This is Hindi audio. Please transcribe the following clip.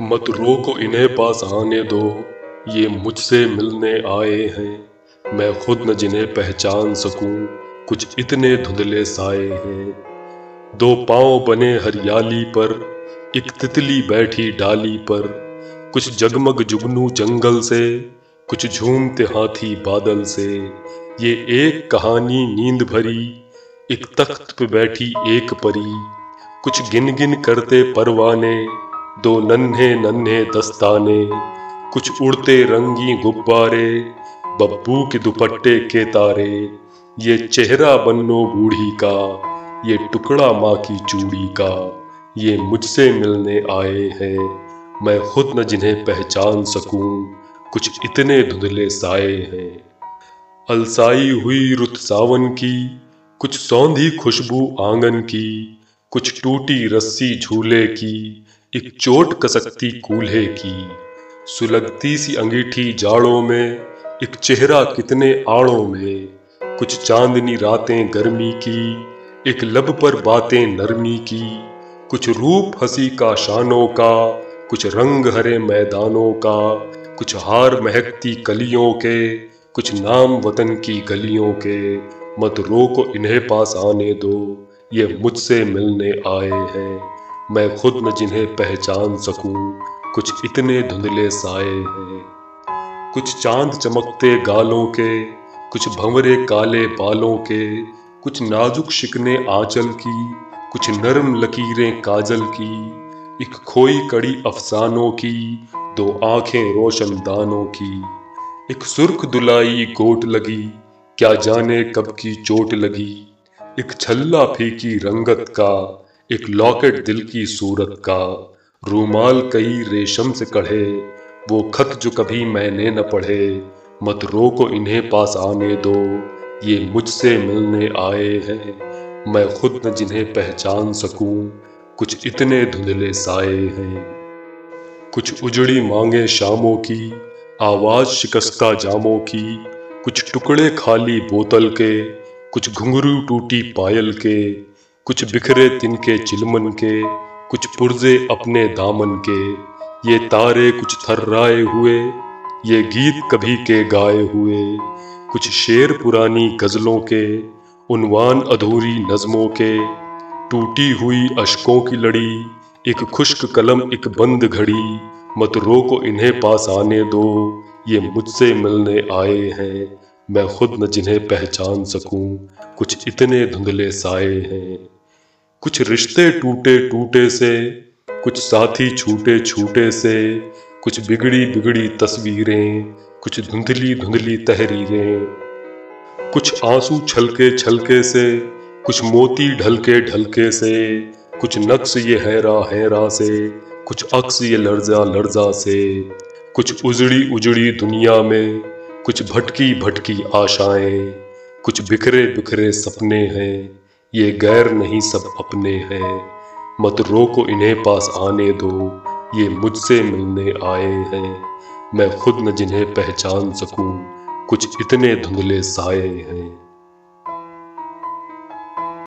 मतरों को इन्हें पास आने दो, ये मुझसे मिलने आए हैं। मैं खुद न जिन्हें पहचान सकूं, कुछ इतने धुंधले साए हैं। दो पांव बने हरियाली पर, एक तितली बैठी डाली पर। कुछ जगमग जुगनू जंगल से, कुछ झूमते हाथी बादल से। ये एक कहानी नींद भरी, एक तख्त पे बैठी एक परी। कुछ गिन गिन करते परवाने, दो नन्हे नन्हे दस्ताने। कुछ उड़ते रंगी गुब्बारे, बब्बू के दुपट्टे के तारे। ये चेहरा बन्नो बूढ़ी का, ये टुकड़ा माँ की चूड़ी का। ये मुझसे मिलने आए हैं, मैं खुद न जिन्हें पहचान सकूं, कुछ इतने धुंधले साए हैं। अलसाई हुई रुत सावन की, कुछ सौंधी खुशबू आंगन की। कुछ टूटी रस्सी झूले की, एक चोट कसकती कूल्हे की। सुलगती सी अंगीठी जाड़ों में, एक चेहरा कितने आड़ों में। कुछ चांदनी रातें गर्मी की, एक लब पर बातें नरमी की। कुछ रूप हंसी का शानों का, कुछ रंग हरे मैदानों का। कुछ हार महकती कलियों के, कुछ नाम वतन की गलियों के। मत रोको इन्हें पास आने दो, ये मुझसे मिलने आए हैं। मैं खुद न जिन्हें पहचान सकूं, कुछ इतने धुंधले साए हैं। कुछ चांद चमकते गालों के, कुछ भंवरे काले बालों के। कुछ नाजुक शिकने आंचल की, कुछ नरम लकीरें काजल की। एक खोई कड़ी अफसानों की, दो आंखें रोशनदानों की। एक सुर्ख दुलाई गोट लगी, क्या जाने कब की चोट लगी। एक छल्ला फीकी रंगत का, एक लॉकेट दिल की सूरत का। रूमाल कई रेशम से कढ़े, वो खत जो कभी मैंने न पढ़े। मत रोको इन्हें पास आने दो, ये मुझसे मिलने आए हैं। मैं खुद न जिन्हें पहचान सकूं, कुछ इतने धुंधले साए हैं। कुछ उजड़ी मांगे शामों की, आवाज शिकस्ता जामों की। कुछ टुकड़े खाली बोतल के, कुछ घुंघरू टूटी पायल के। कुछ बिखरे तिनके चिलमन के, कुछ पुर्जे अपने दामन के। ये तारे कुछ थर्राए हुए, ये गीत कभी के गाए हुए। कुछ शेर पुरानी गज़लों के, उन्वान अधूरी नज़मों के। टूटी हुई अशकों की लड़ी, एक खुश्क कलम एक बंद घड़ी। मत रोको इन्हें पास आने दो, ये मुझसे मिलने आए हैं। मैं खुद न जिन्हें पहचान सकूं, कुछ इतने धुंधले साए हैं। कुछ रिश्ते टूटे टूटे से, कुछ साथी छूटे छूटे से। कुछ बिगड़ी बिगड़ी तस्वीरें, कुछ धुंधली धुंधली तहरीरें। कुछ आंसू छलके छलके से, कुछ मोती ढलके ढलके से। कुछ नक्श ये हैरा हैरा से, कुछ अक्स ये लर्जा लर्जा से। कुछ उजड़ी उजड़ी दुनिया में, कुछ भटकी भटकी आशाएं। कुछ बिखरे बिखरे सपने हैं, ये गैर नहीं सब अपने हैं। मत रोको इन्हें पास आने दो, ये मुझसे मिलने आए हैं। मैं खुद न जिन्हें पहचान सकूं, कुछ इतने धुंधले साए हैं।